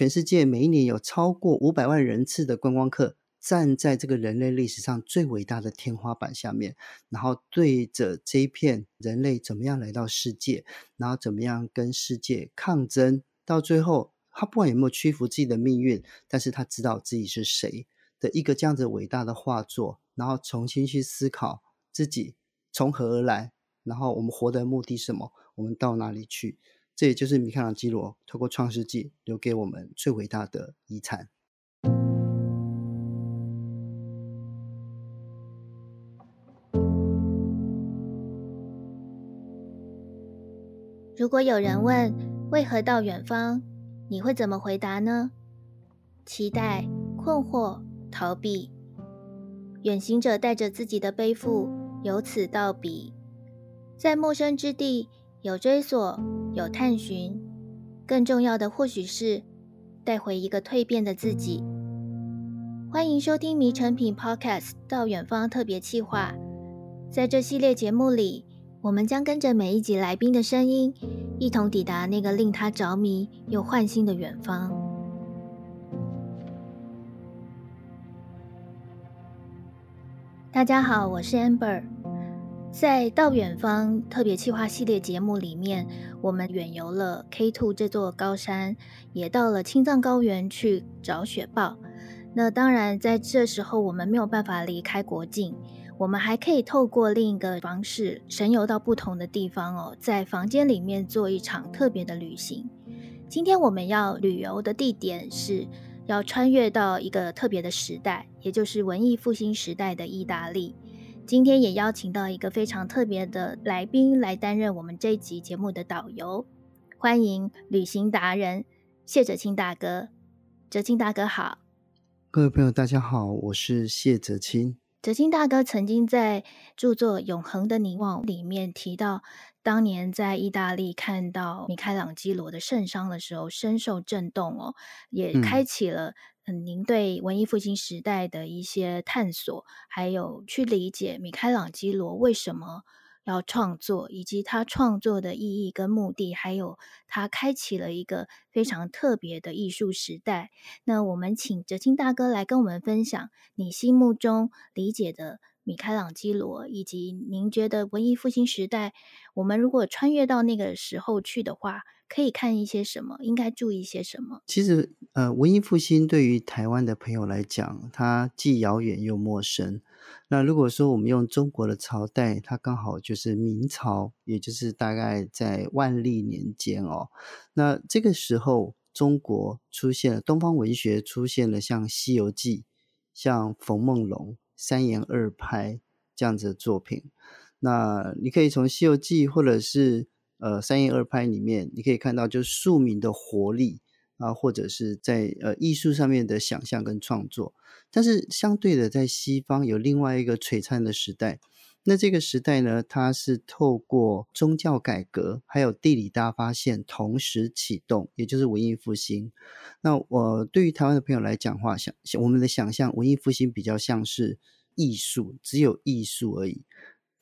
全世界每一年有超过500万人次的观光客站在这个人类历史上最伟大的天花板下面，然后对着这一片人类怎么样来到世界，然后怎么样跟世界抗争，到最后他不管有没有屈服自己的命运，但是他知道自己是谁的一个这样子伟大的画作，然后重新去思考自己从何而来，然后我们活的目的是什么，我们到哪里去。这也就是米开朗基罗透过创世纪留给我们最伟大的遗产。如果有人问为何到远方，你会怎么回答呢？期待、困惑、逃避。远行者带着自己的背负由此到彼，在陌生之地有追索，有探寻，更重要的或许是带回一个蜕变的自己。欢迎收听迷成品 Podcast 到远方特别企划，在这系列节目里，我们将跟着每一集来宾的声音，一同抵达那个令他着迷又幻心的远方。大家好，我是 Amber。 在到远方特别企划系列节目里面，我们远游了 K2 这座高山，也到了青藏高原去找雪豹。那当然在这时候我们没有办法离开国境，我们还可以透过另一个方式神游到不同的地方哦，在房间里面做一场特别的旅行。今天我们要旅游的地点是要穿越到一个特别的时代，也就是文艺复兴时代的意大利。今天也邀请到一个非常特别的来宾来担任我们这一集节目的导游，欢迎旅行达人谢哲青大哥。哲青大哥好。各位朋友大家好，我是谢哲青。哲青大哥曾经在著作《永恒的凝望》里面提到，当年在意大利看到米开朗基罗的圣殇的时候深受震动哦，也开启了您对文艺复兴时代的一些探索，还有去理解米开朗基罗为什么要创作，以及他创作的意义跟目的，还有他开启了一个非常特别的艺术时代。那我们请哲青大哥来跟我们分享你心目中理解的米开朗基罗，以及您觉得文艺复兴时代我们如果穿越到那个时候去的话，可以看一些什么，应该注意些什么。其实文艺复兴对于台湾的朋友来讲，它既遥远又陌生。那如果说我们用中国的朝代，它刚好就是明朝，也就是大概在万历年间哦。那这个时候中国出现了东方文学，出现了像《西游记》、像冯梦龙、三言二拍这样子的作品。那你可以从《西游记》或者是三言二拍里面，你可以看到就是庶民的活力啊，或者是在艺术上面的想象跟创作。但是相对的，在西方有另外一个璀璨的时代，那这个时代呢，它是透过宗教改革还有地理大发现同时启动，也就是文艺复兴。那对于台湾的朋友来讲话，我们的想象文艺复兴比较像是艺术，只有艺术而已。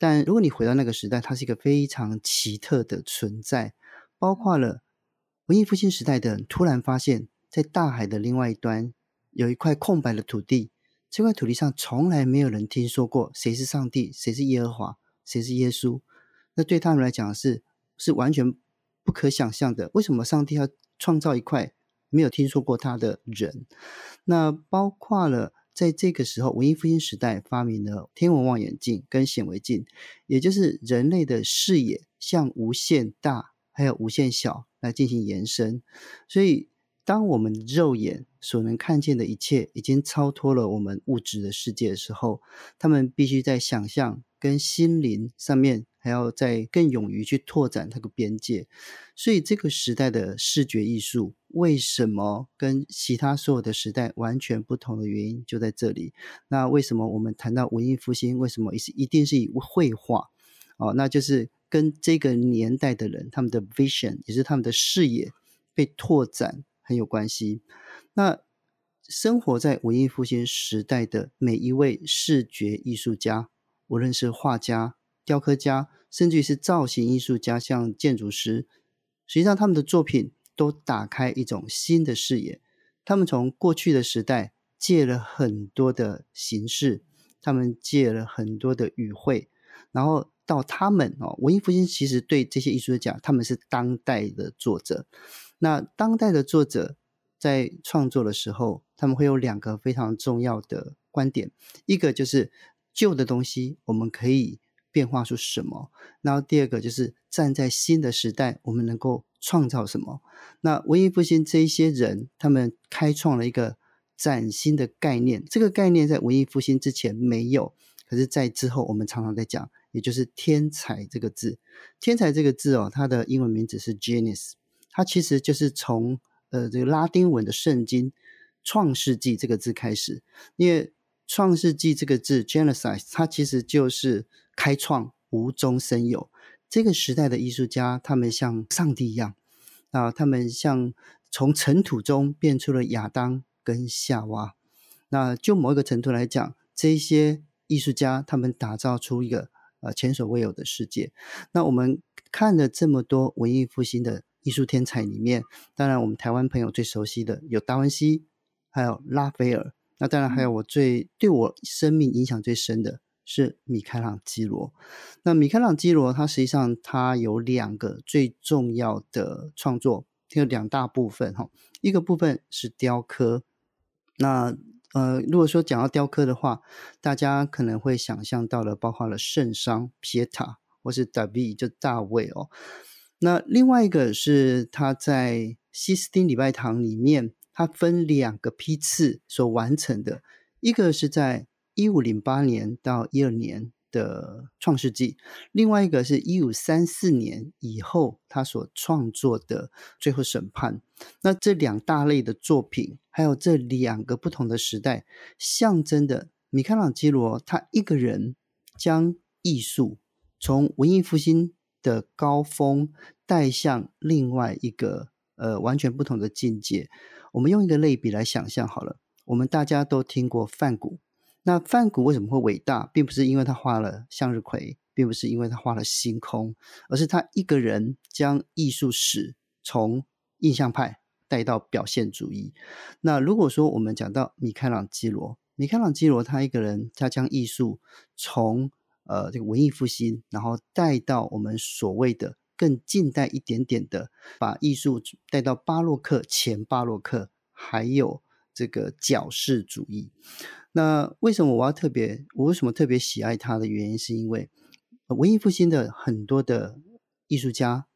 但如果你回到那个时代，它是一个非常奇特的存在，包括了文艺复兴时代的人突然发现，在大海的另外一端有一块空白的土地，这块土地上从来没有人听说过谁是上帝，谁是耶和华，谁是耶稣。那对他们来讲是完全不可想象的，为什么上帝要创造一块没有听说过他的人。那包括了在这个时候文艺复兴时代发明了天文望远镜跟显微镜，也就是人类的视野向无限大还有无限小来进行延伸。所以当我们肉眼所能看见的一切已经超脱了我们物质的世界的时候，他们必须在想象跟心灵上面还要再更勇于去拓展它的边界。所以这个时代的视觉艺术为什么跟其他所有的时代完全不同的原因就在这里。那为什么我们谈到文艺复兴，为什么一定是以绘画那就是跟这个年代的人他们的 vision， 也是他们的视野被拓展很有关系。那生活在文艺复兴时代的每一位视觉艺术家，无论是画家、雕刻家，甚至于是造型艺术家，像建筑师，实际上他们的作品都打开一种新的视野，他们从过去的时代借了很多的形式，他们借了很多的语汇，然后到他们文艺复兴其实对这些艺术家，他们是当代的作者。那当代的作者在创作的时候，他们会有两个非常重要的观点，一个就是旧的东西我们可以变化出什么，然后第二个就是站在新的时代我们能够创造什么。那文艺复兴这一些人，他们开创了一个崭新的概念，这个概念在文艺复兴之前没有，可是在之后我们常常在讲，也就是天才这个字。天才这个字哦，它的英文名字是 genius， 它其实就是从这个拉丁文的圣经创世纪这个字开始，因为创世纪这个字 genocide 它其实就是开创，无中生有。这个时代的艺术家，他们像上帝一样啊，他们像从尘土中变出了亚当跟夏娃。那就某一个程度来讲，这些艺术家他们打造出一个前所未有的世界。那我们看了这么多文艺复兴的艺术天才里面，当然我们台湾朋友最熟悉的有达文西，还有拉斐尔，那当然还有对我生命影响最深的是米开朗基罗。那米开朗基罗他实际上他有两个最重要的创作，有两大部分，一个部分是雕刻。那如果说讲到雕刻的话，大家可能会想象到了包括了圣殇 Pieta 或是 David 就大卫哦。那另外一个是他在西斯汀礼拜堂里面，它分两个批次所完成的，一个是在1508年到12年的创世纪，另外一个是1534年以后他所创作的最后审判。那这两大类的作品，还有这两个不同的时代，象征的米开朗基罗他一个人将艺术从文艺复兴的高峰带向另外一个完全不同的境界。我们用一个类比来想象好了，我们大家都听过梵谷。那梵谷为什么会伟大，并不是因为他画了向日葵，并不是因为他画了星空，而是他一个人将艺术史从印象派带到表现主义。那如果说我们讲到米开朗基罗，米开朗基罗他一个人，他将艺术从这个文艺复兴，然后带到我们所谓的更近代一点点的，把艺术带到巴洛克、前巴洛克，还有这个矫饰主义。那我为什么特别喜爱他的原因，是因为文艺复兴的很多的艺术家，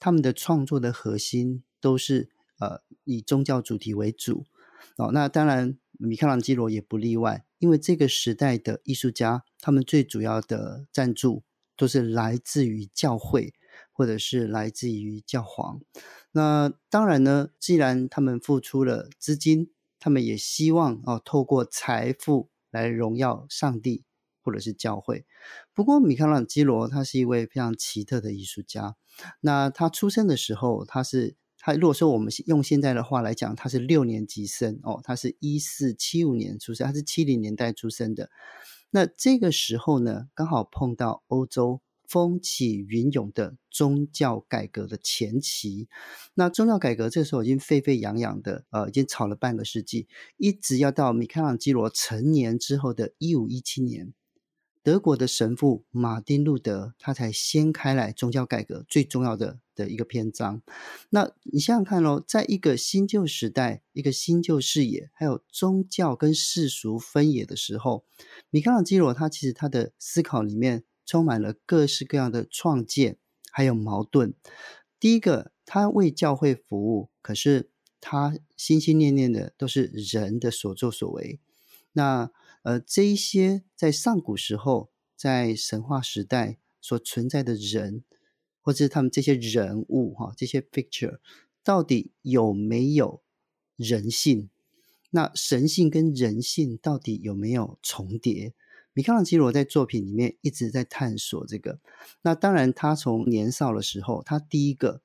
他们的创作的核心都是以宗教主题为主哦。那当然米开朗基罗也不例外，因为这个时代的艺术家，他们最主要的赞助都是来自于教会，或者是来自于教皇。那当然呢，既然他们付出了资金，他们也希望透过财富来荣耀上帝或者是教会。不过米开朗基罗他是一位非常奇特的艺术家。那他出生的时候，他如果说我们用现在的话来讲，他是6年级生哦，他是1475年出生，他是70年代出生的。那这个时候呢，刚好碰到欧洲风起云涌的宗教改革的前期。那宗教改革这个时候已经沸沸扬扬的已经吵了半个世纪，一直要到米开朗基罗成年之后的1517年，德国的神父马丁路德他才掀开来宗教改革最重要的一个篇章。那你想想看咯，在一个新旧时代，一个新旧视野，还有宗教跟世俗分野的时候，米开朗基罗他其实他的思考里面充满了各式各样的创建还有矛盾。第一个，他为教会服务，可是他心心念念的都是人的所作所为。那这一些在上古时候，在神话时代所存在的人，或者他们这些人物这些 picture 到底有没有人性，那神性跟人性到底有没有重叠。米开朗基罗在作品里面一直在探索这个。那当然他从年少的时候，他第一个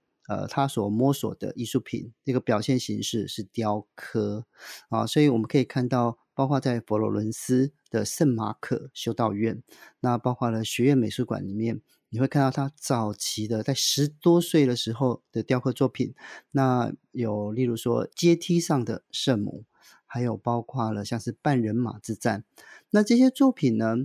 他所摸索的艺术品，这个表现形式是雕刻啊，所以我们可以看到包括在佛罗伦斯的圣马可修道院，那包括了学院美术馆里面你会看到他早期的在10多岁的时候的雕刻作品，那有例如说阶梯上的圣母，还有包括了像是半人马之战。那这些作品呢，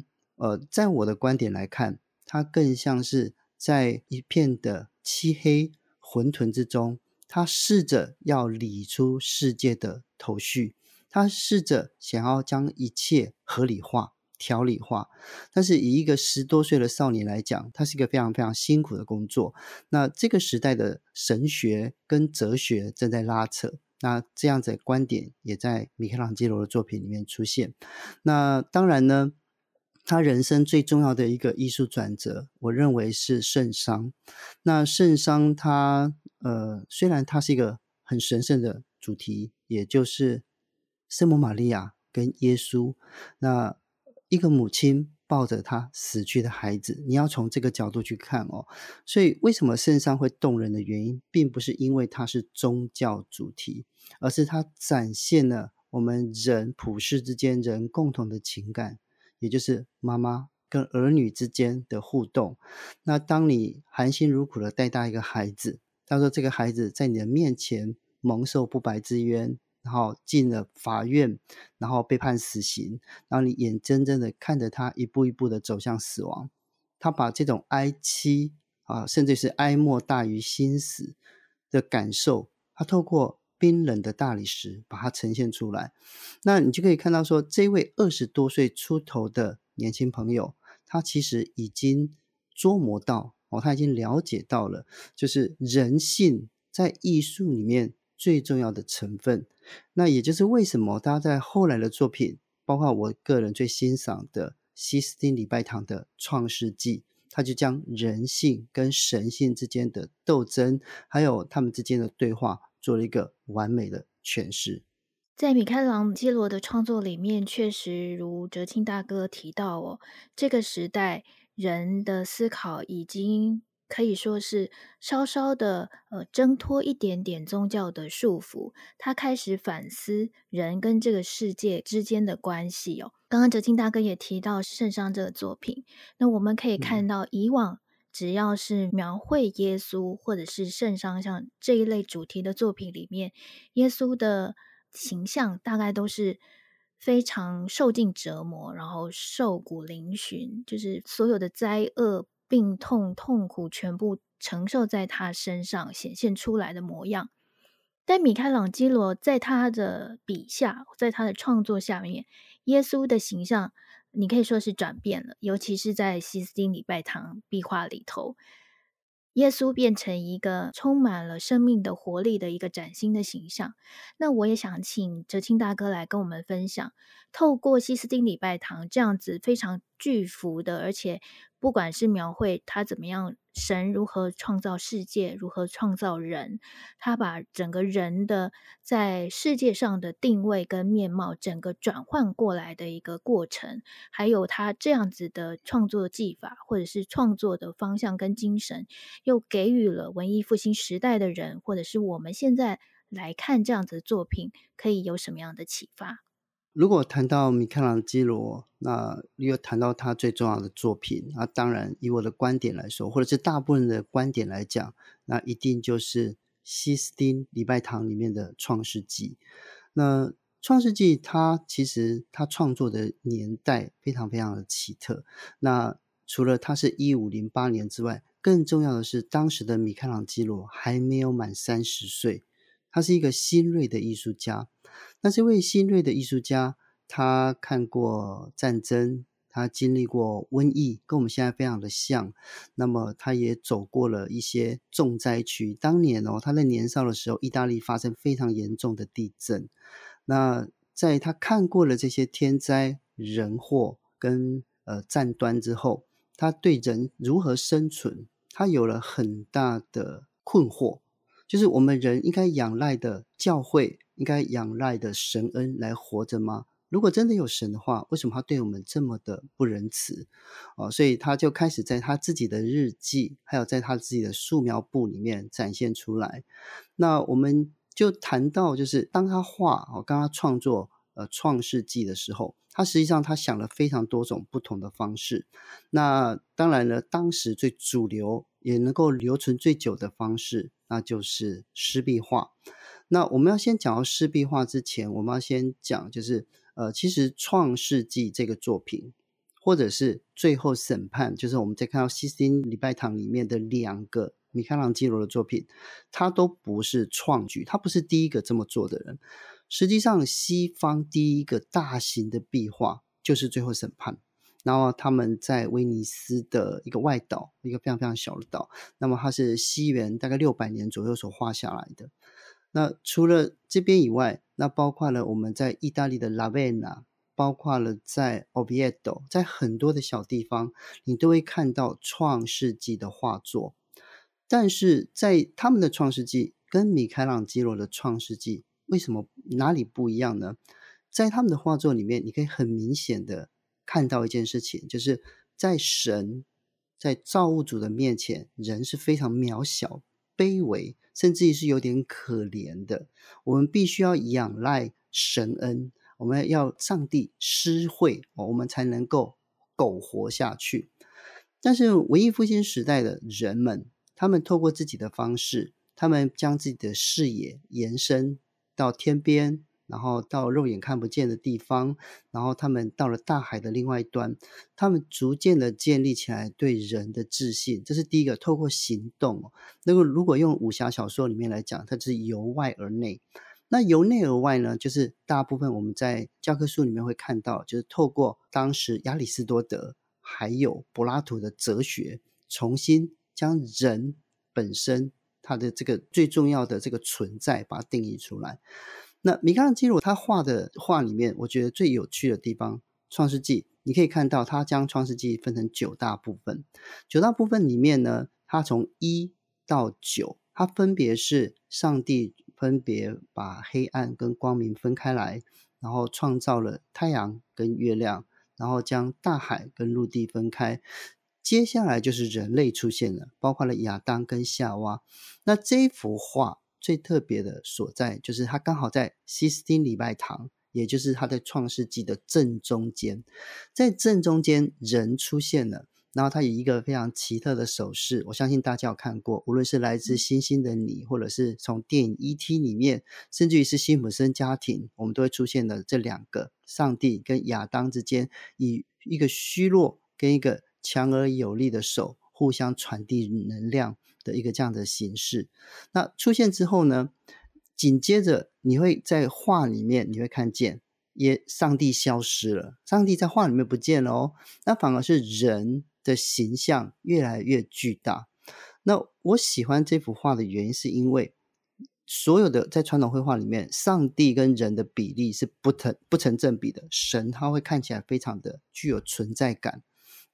在我的观点来看，它更像是在一片的漆黑混沌之中，他试着要理出世界的头绪，他试着想要将一切合理化条理化，但是以一个10多岁的少年来讲，它是一个非常非常辛苦的工作。那这个时代的神学跟哲学正在拉扯，那这样子的观点也在米开朗基罗的作品里面出现。那当然呢，他人生最重要的一个艺术转折，我认为是圣殇。那圣殇它虽然它是一个很神圣的主题，也就是圣母玛利亚跟耶稣，那一个母亲抱着她死去的孩子，你要从这个角度去看哦。所以为什么圣殇会动人的原因，并不是因为它是宗教主题，而是它展现了我们人普世之间人共同的情感，也就是妈妈跟儿女之间的互动。那当你含辛茹苦的带大一个孩子，到时候这个孩子在你的面前蒙受不白之冤，然后进了法院，然后被判死刑，然后你眼睁睁的看着他一步一步的走向死亡，他把这种哀戚啊，甚至是哀莫大于心死的感受，他透过冰冷的大理石把它呈现出来。那你就可以看到说，这位20多岁出头的年轻朋友，他其实已经捉摸到他已经了解到了，就是人性在艺术里面最重要的成分。那也就是为什么他在后来的作品，包括我个人最欣赏的西斯汀礼拜堂的创世纪，他就将人性跟神性之间的斗争，还有他们之间的对话，做了一个完美的诠释。在米开朗基罗的创作里面，确实如哲青大哥提到这个时代人的思考已经可以说是稍稍的挣脱一点点宗教的束缚，他开始反思人跟这个世界之间的关系刚刚哲青大哥也提到圣殇这个作品，那我们可以看到以往只要是描绘耶稣或者是圣殇像这一类主题的作品里面，耶稣的形象大概都是非常受尽折磨，然后瘦骨嶙峋，就是所有的灾厄病痛痛苦全部承受在他身上显现出来的模样。但米开朗基罗在他的笔下，在他的创作下面，耶稣的形象你可以说是转变了，尤其是在西斯汀礼拜堂壁画里头，耶稣变成一个充满了生命的活力的一个崭新的形象。那我也想请哲青大哥来跟我们分享，透过西斯汀礼拜堂这样子非常巨幅的，而且不管是描绘他怎么样，神如何创造世界，如何创造人，他把整个人的在世界上的定位跟面貌整个转换过来的一个过程，还有他这样子的创作技法或者是创作的方向跟精神，又给予了文艺复兴时代的人或者是我们现在来看这样子的作品可以有什么样的启发。如果谈到米开朗基罗，那又谈到他最重要的作品，那当然以我的观点来说，或者是大部分的观点来讲，那一定就是西斯汀礼拜堂里面的创世纪。那创世纪他其实他创作的年代非常非常的奇特，那除了他是1508年之外，更重要的是当时的米开朗基罗还没有满30岁，他是一个新锐的艺术家。那这位新锐的艺术家，他看过战争，他经历过瘟疫，跟我们现在非常的像，那么他也走过了一些重灾区。当年他在年少的时候，意大利发生非常严重的地震，那在他看过了这些天灾人祸跟战端之后，他对人如何生存，他有了很大的困惑，就是我们人应该仰赖的教会，应该仰赖的神恩来活着吗？如果真的有神的话，为什么他对我们这么的不仁慈？所以他就开始在他自己的日记，还有在他自己的素描簿里面展现出来。那我们就谈到，就是当他画，当他创作创世纪的时候，他实际上他想了非常多种不同的方式。那当然了，当时最主流也能够留存最久的方式，那就是湿壁画。那我们要先讲到湿壁画之前，我们要先讲就是其实创世纪这个作品，或者是最后审判，就是我们在看到西斯汀礼拜堂里面的两个米开朗基罗的作品，他都不是创举，他不是第一个这么做的人。实际上西方第一个大型的壁画就是最后审判，然后他们在威尼斯的一个外岛，一个非常非常小的岛，那么它是西元大概600年左右所画下来的。那除了这边以外，那包括了我们在意大利的拉维纳，包括了在 Oviedo， 在很多的小地方你都会看到创世纪的画作。但是在他们的创世纪跟米开朗基罗的创世纪为什么哪里不一样呢？在他们的画作里面，你可以很明显的看到一件事情，就是在神，在造物主的面前，人是非常渺小、卑微，甚至于是有点可怜的。我们必须要仰赖神恩，我们要上帝施惠，我们才能够苟活下去。但是文艺复兴时代的人们，他们透过自己的方式，他们将自己的视野延伸到天边，然后到肉眼看不见的地方，然后他们到了大海的另外一端，他们逐渐的建立起来对人的自信。这是第一个，透过行动。那个如果用武侠小说里面来讲，它是由外而内。那由内而外呢，就是大部分我们在教科书里面会看到，就是透过当时亚里士多德还有柏拉图的哲学，重新将人本身它的这个最重要的这个存在把它定义出来。那米开朗基罗他画的画里面，我觉得最有趣的地方，创世纪你可以看到他将创世纪分成九大部分。九大部分里面呢，他从1到9，他分别是上帝分别把黑暗跟光明分开来，然后创造了太阳跟月亮，然后将大海跟陆地分开。接下来就是人类出现了，包括了亚当跟夏娃。那这一幅画最特别的所在，就是它刚好在西斯汀礼拜堂，也就是它在创世纪的正中间。在正中间人出现了，然后它以一个非常奇特的手势，我相信大家有看过，无论是来自星星的你，或者是从电影 E.T. 里面，甚至于是辛普森家庭，我们都会出现的这两个上帝跟亚当之间，以一个虚弱跟一个强而有力的手互相传递能量的一个这样的形式。那出现之后呢，紧接着你会在画里面你会看见也上帝消失了，上帝在画里面不见了哦，那反而是人的形象越来越巨大。那我喜欢这幅画的原因是因为所有的在传统绘画里面，上帝跟人的比例是不成正比的，神他会看起来非常的具有存在感，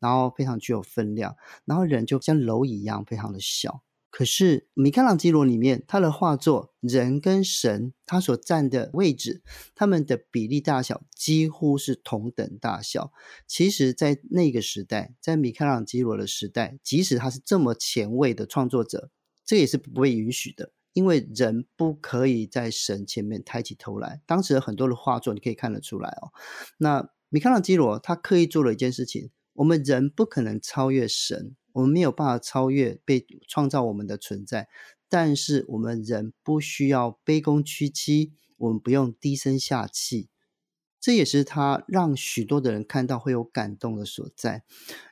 然后非常具有分量，然后人就像蝼蚁一样非常的小。可是米开朗基罗里面他的画作，人跟神他所占的位置，他们的比例大小几乎是同等大小。其实在那个时代，在米开朗基罗的时代，即使他是这么前卫的创作者，这也是不被允许的，因为人不可以在神前面抬起头来。当时很多的画作你可以看得出来哦。那米开朗基罗他刻意做了一件事情，我们人不可能超越神，我们没有办法超越被创造我们的存在，但是我们人不需要卑躬屈膝，我们不用低声下气。这也是他让许多的人看到会有感动的所在。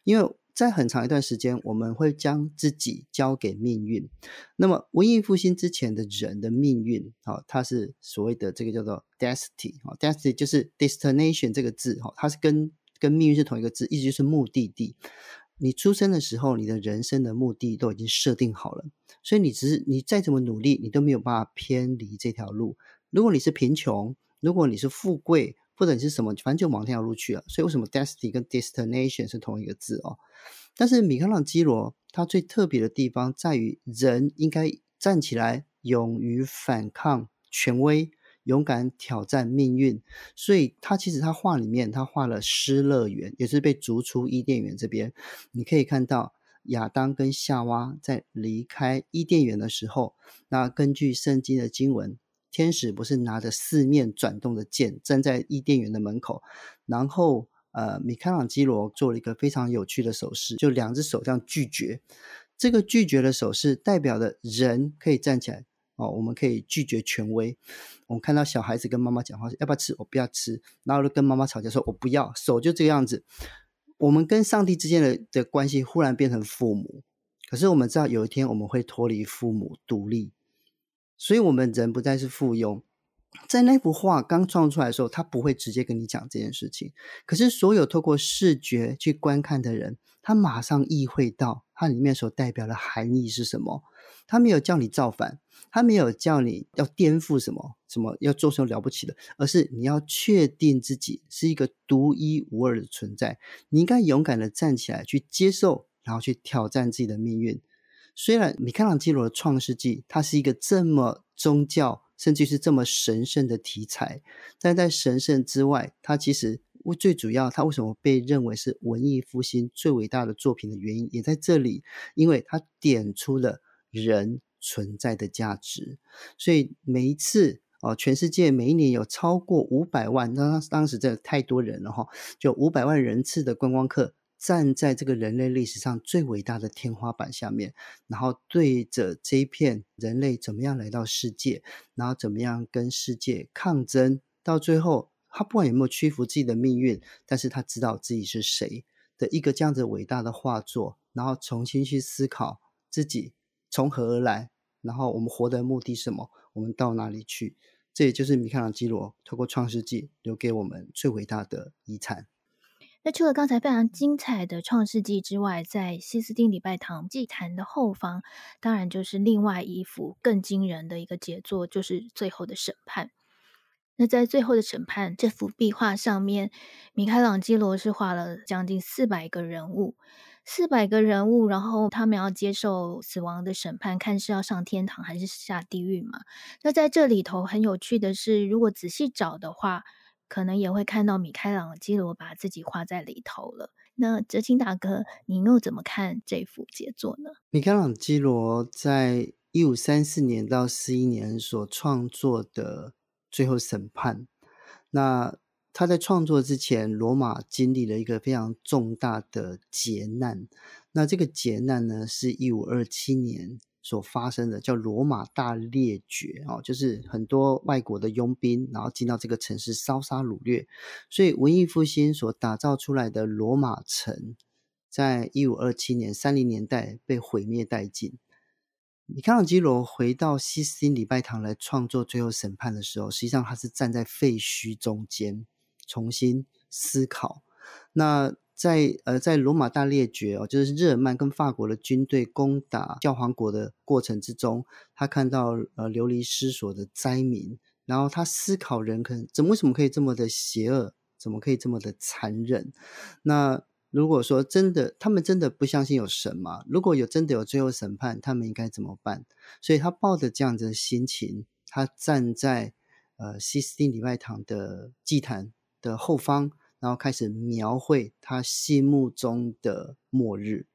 因为在很长一段时间，我们会将自己交给命运。那么文艺复兴之前的人的命运，它是所谓的这个叫做 destiny， destiny 就是 destination 这个字，它是跟命运是同一个字，意思就是目的地。你出生的时候，你的人生的目的都已经设定好了，所以你再怎么努力，你都没有办法偏离这条路。如果你是贫穷，如果你是富贵，或者你是什么，反正就往那条路去了。所以为什么 destiny 跟 destination 是同一个字哦？但是米开朗基罗他最特别的地方在于，人应该站起来，勇于反抗权威，勇敢挑战命运。所以他其实他画里面他画了失乐园，也是被逐出伊甸园。这边你可以看到亚当跟夏娃在离开伊甸园的时候，那根据圣经的经文，天使不是拿着四面转动的剑站在伊甸园的门口，然后米开朗基罗做了一个非常有趣的手势，就两只手这样拒绝。这个拒绝的手势代表的人可以站起来哦，我们可以拒绝权威。我们看到小孩子跟妈妈讲话，要不要吃？我不要吃。然后跟妈妈吵架说我不要，手就这个样子。我们跟上帝之间 的关系忽然变成父母，可是我们知道有一天我们会脱离父母独立，所以我们人不再是附庸。在那幅画刚创出来的时候，他不会直接跟你讲这件事情，可是所有透过视觉去观看的人，他马上意会到它里面所代表的含义是什么。他没有叫你造反，他没有叫你要颠覆什么什么，要做什么了不起的，而是你要确定自己是一个独一无二的存在，你应该勇敢的站起来去接受，然后去挑战自己的命运。虽然米开朗基罗的创世纪它是一个这么宗教甚至是这么神圣的题材，但在神圣之外，它其实最主要，它为什么被认为是文艺复兴最伟大的作品的原因也在这里，因为它点出了人存在的价值。所以每一次全世界每一年有超过500万，当时真的太多人了就500万人次的观光客站在这个人类历史上最伟大的天花板下面，然后对着这一片人类怎么样来到世界，然后怎么样跟世界抗争，到最后他不管有没有屈服自己的命运，但是他知道自己是谁的一个这样子伟大的画作，然后重新去思考自己从何而来，然后我们活的目的是什么，我们到哪里去。这也就是米开朗基罗透过创世纪留给我们最伟大的遗产。那除了刚才非常精彩的创世纪之外，在西斯汀礼拜堂祭坛的后方，当然就是另外一幅更惊人的一个杰作，就是最后的审判。那在最后的审判这幅壁画上面，米开朗基罗是画了将近400个人物，400个人物，然后他们要接受死亡的审判，看是要上天堂还是下地狱嘛。那在这里头很有趣的是，如果仔细找的话，可能也会看到米开朗基罗把自己画在里头了。那哲青大哥，你又怎么看这幅杰作呢？米开朗基罗在1534年到41年所创作的最后审判，那他在创作之前，罗马经历了一个非常重大的劫难。那这个劫难呢，是1527年所发生的，叫罗马大列绝就是很多外国的佣兵然后进到这个城市烧杀掳掠。所以文艺复兴所打造出来的罗马城在1527年30年代被毁灭殆尽。米开朗基罗回到西斯汀礼拜堂来创作最后审判的时候，实际上他是站在废墟中间重新思考。那在罗马大列绝就是日耳曼跟法国的军队攻打教皇国的过程之中，他看到流离失所的灾民，然后他思考人为什么可以这么的邪恶，怎么可以这么的残忍。那如果说真的他们真的不相信有神嘛，如果有真的有最后审判，他们应该怎么办？所以他抱着这样子的心情，他站在西斯汀礼拜堂的祭坛的后方，然后开始描绘他心目中的末日。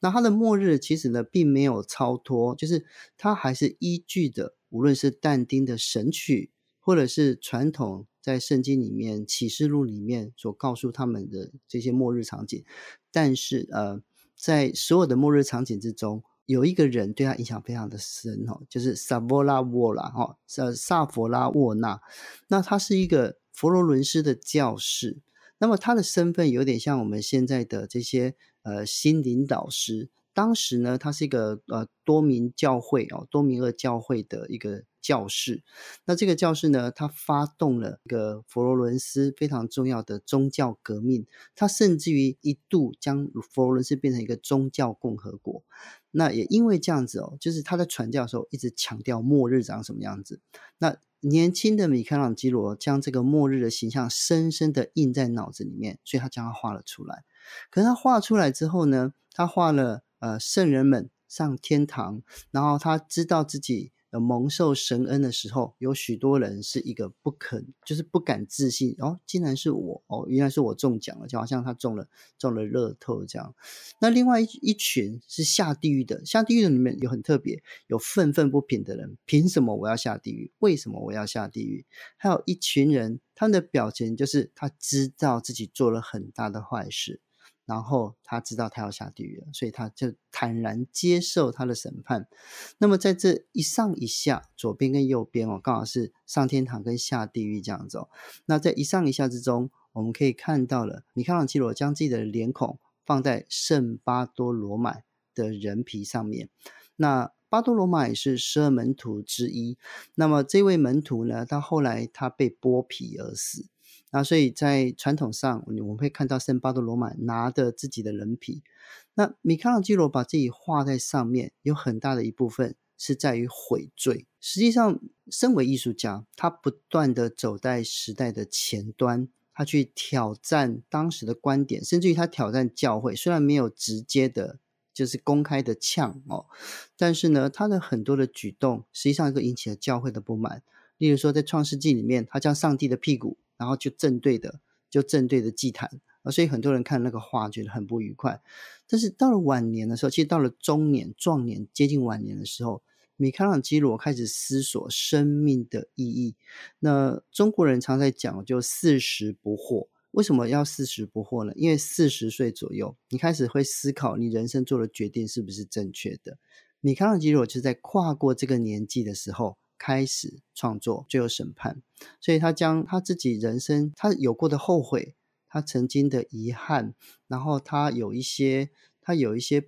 那他的末日其实呢，并没有超脱，就是他还是依据的无论是但丁的神曲，或者是传统在圣经里面启示录里面所告诉他们的这些末日场景。但是在所有的末日场景之中，有一个人对他影响非常的深就是萨佛拉沃纳那他是一个佛罗伦斯的教士。那么他的身份有点像我们现在的这些心灵导师。当时呢，他是一个多明厄教会的一个教士。那这个教士呢，他发动了一个佛罗伦斯非常重要的宗教革命，他甚至于一度将佛罗伦斯变成一个宗教共和国。那也因为这样子就是他在传教的时候一直强调末日长什么样子。那年轻的米开朗基罗将这个末日的形象深深的印在脑子里面，所以他将它画了出来。可是他画出来之后呢，他画了圣人们上天堂，然后他知道自己蒙受神恩的时候，有许多人是一个不肯，就是不敢自信，哦，竟然是我，哦，原来是我中奖了，就好像他中了乐透这样。那另外一群是下地狱的，下地狱的里面有很特别，有愤愤不平的人，凭什么我要下地狱？为什么我要下地狱？还有一群人，他们的表情就是他知道自己做了很大的坏事，然后他知道他要下地狱了，所以他就坦然接受他的审判。那么在这一上一下，左边跟右边，哦，刚好是上天堂跟下地狱这样子，哦，那在一上一下之中，我们可以看到了米开朗基罗将自己的脸孔放在圣巴多罗买的人皮上面。那巴多罗买也是12门徒之一，那么这位门徒呢，到后来他被剥皮而死。那所以在传统上，我们会看到圣巴多罗买拿着自己的人皮，那米开朗基罗把自己画在上面，有很大的一部分是在于悔罪。实际上身为艺术家，他不断的走在时代的前端，他去挑战当时的观点，甚至于他挑战教会，虽然没有直接的就是公开的呛，哦，但是呢，他的很多的举动实际上就引起了教会的不满。例如说在创世纪里面，他将上帝的屁股然后就正对着祭坛，所以很多人看那个画觉得很不愉快。但是到了晚年的时候，其实到了中年壮年接近晚年的时候，米开朗基罗开始思索生命的意义。那中国人常在讲就40不惑，为什么要40不惑呢？因为40岁左右你开始会思考你人生做的决定是不是正确的。米开朗基罗就是在跨过这个年纪的时候开始创作，最后审判。所以他将他自己人生他有过的后悔，他曾经的遗憾，然后他有一些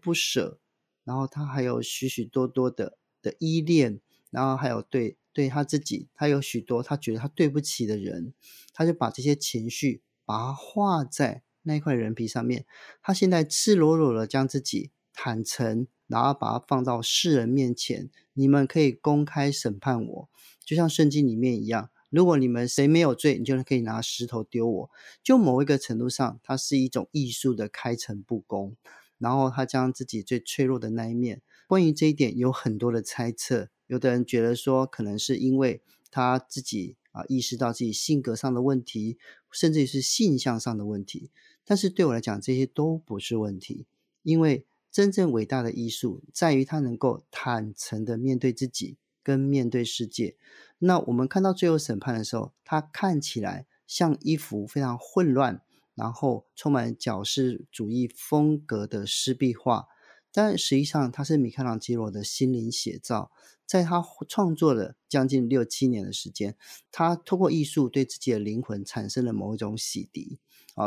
不舍，然后他还有许许多多的依恋，然后还有对他自己，他有许多他觉得他对不起的人，他就把这些情绪把它画在那一块人皮上面。他现在赤裸裸的将自己坦诚，然后把它放到世人面前，你们可以公开审判我，就像圣经里面一样，如果你们谁没有罪，你就可以拿石头丢我。就某一个程度上，它是一种艺术的开诚布公，然后他将自己最脆弱的那一面。关于这一点有很多的猜测，有的人觉得说可能是因为他自己意识到自己性格上的问题，甚至是性向上的问题，但是对我来讲这些都不是问题。因为真正伟大的艺术在于它能够坦诚的面对自己跟面对世界。那我们看到最后审判的时候，它看起来像一幅非常混乱然后充满矫饰主义风格的湿壁画，但实际上它是米开朗基罗的心灵写照。在他创作了将近6-7年的时间，他透过艺术对自己的灵魂产生了某一种洗涤，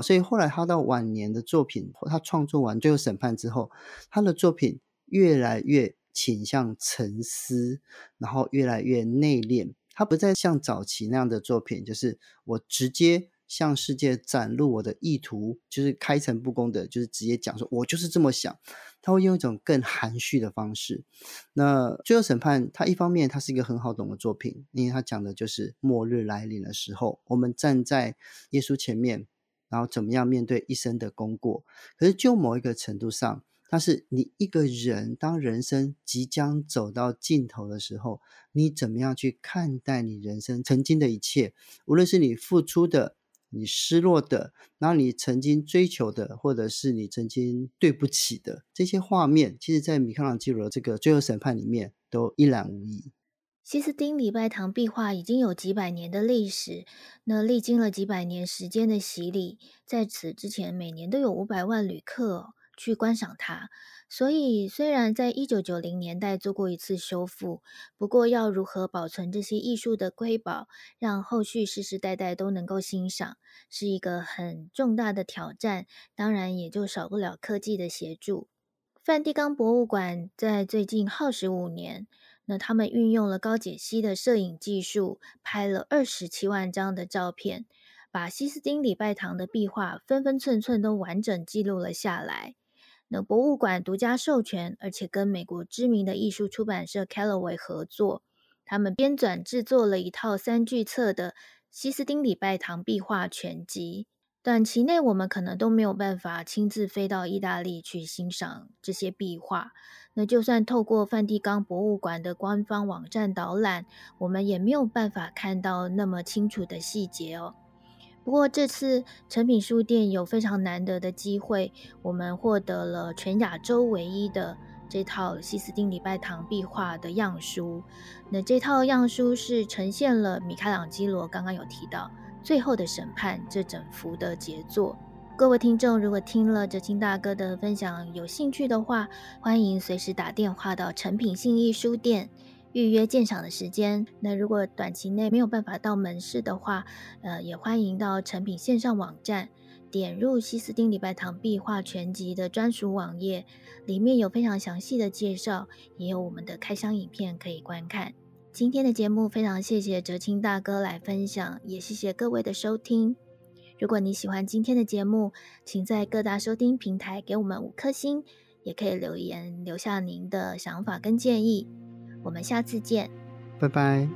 所以后来他到晚年的作品，他创作完最后审判之后，他的作品越来越倾向沉思，然后越来越内敛。他不再像早期那样的作品，就是我直接向世界展露我的意图，就是开诚布公的，就是直接讲说我就是这么想。他会用一种更含蓄的方式。那最后审判，他一方面他是一个很好懂的作品，因为他讲的就是末日来临的时候，我们站在耶稣前面，然后怎么样面对一生的功过。可是就某一个程度上，它是你一个人当人生即将走到尽头的时候，你怎么样去看待你人生曾经的一切，无论是你付出的，你失落的，然后你曾经追求的，或者是你曾经对不起的。这些画面其实在米开朗基罗的这个最后审判里面都一览无遗。西斯丁礼拜堂壁画已经有几百年的历史，那历经了几百年时间的洗礼，在此之前每年都有500万旅客去观赏它。所以虽然在1990年代做过一次修复，不过要如何保存这些艺术的瑰宝，让后续世世代代都能够欣赏，是一个很重大的挑战，当然也就少不了科技的协助。梵蒂冈博物馆在最近耗时5年，那他们运用了高解析的摄影技术，拍了27万张的照片，把西斯丁礼拜堂的壁画分分寸寸都完整记录了下来。那博物馆独家授权，而且跟美国知名的艺术出版社 Kalaway 合作，他们编纂制作了一套3巨册的西斯丁礼拜堂壁画全集。短期内我们可能都没有办法亲自飞到意大利去欣赏这些壁画，那就算透过梵蒂冈博物馆的官方网站导览，我们也没有办法看到那么清楚的细节哦。不过这次诚品书店有非常难得的机会，我们获得了全亚洲唯一的这套西斯汀礼拜堂壁画的样书。那这套样书是呈现了米开朗基罗刚刚有提到最后的审判这整幅的杰作。各位听众，如果听了哲青大哥的分享有兴趣的话，欢迎随时打电话到诚品信义书店预约鉴赏的时间。那如果短期内没有办法到门市的话，也欢迎到诚品线上网站点入西斯汀礼拜堂壁画全集的专属网页，里面有非常详细的介绍，也有我们的开箱影片可以观看。今天的节目非常谢谢哲青大哥来分享，也谢谢各位的收听。如果你喜欢今天的节目，请在各大收听平台给我们5颗星，也可以留言留下您的想法跟建议。我们下次见，拜拜。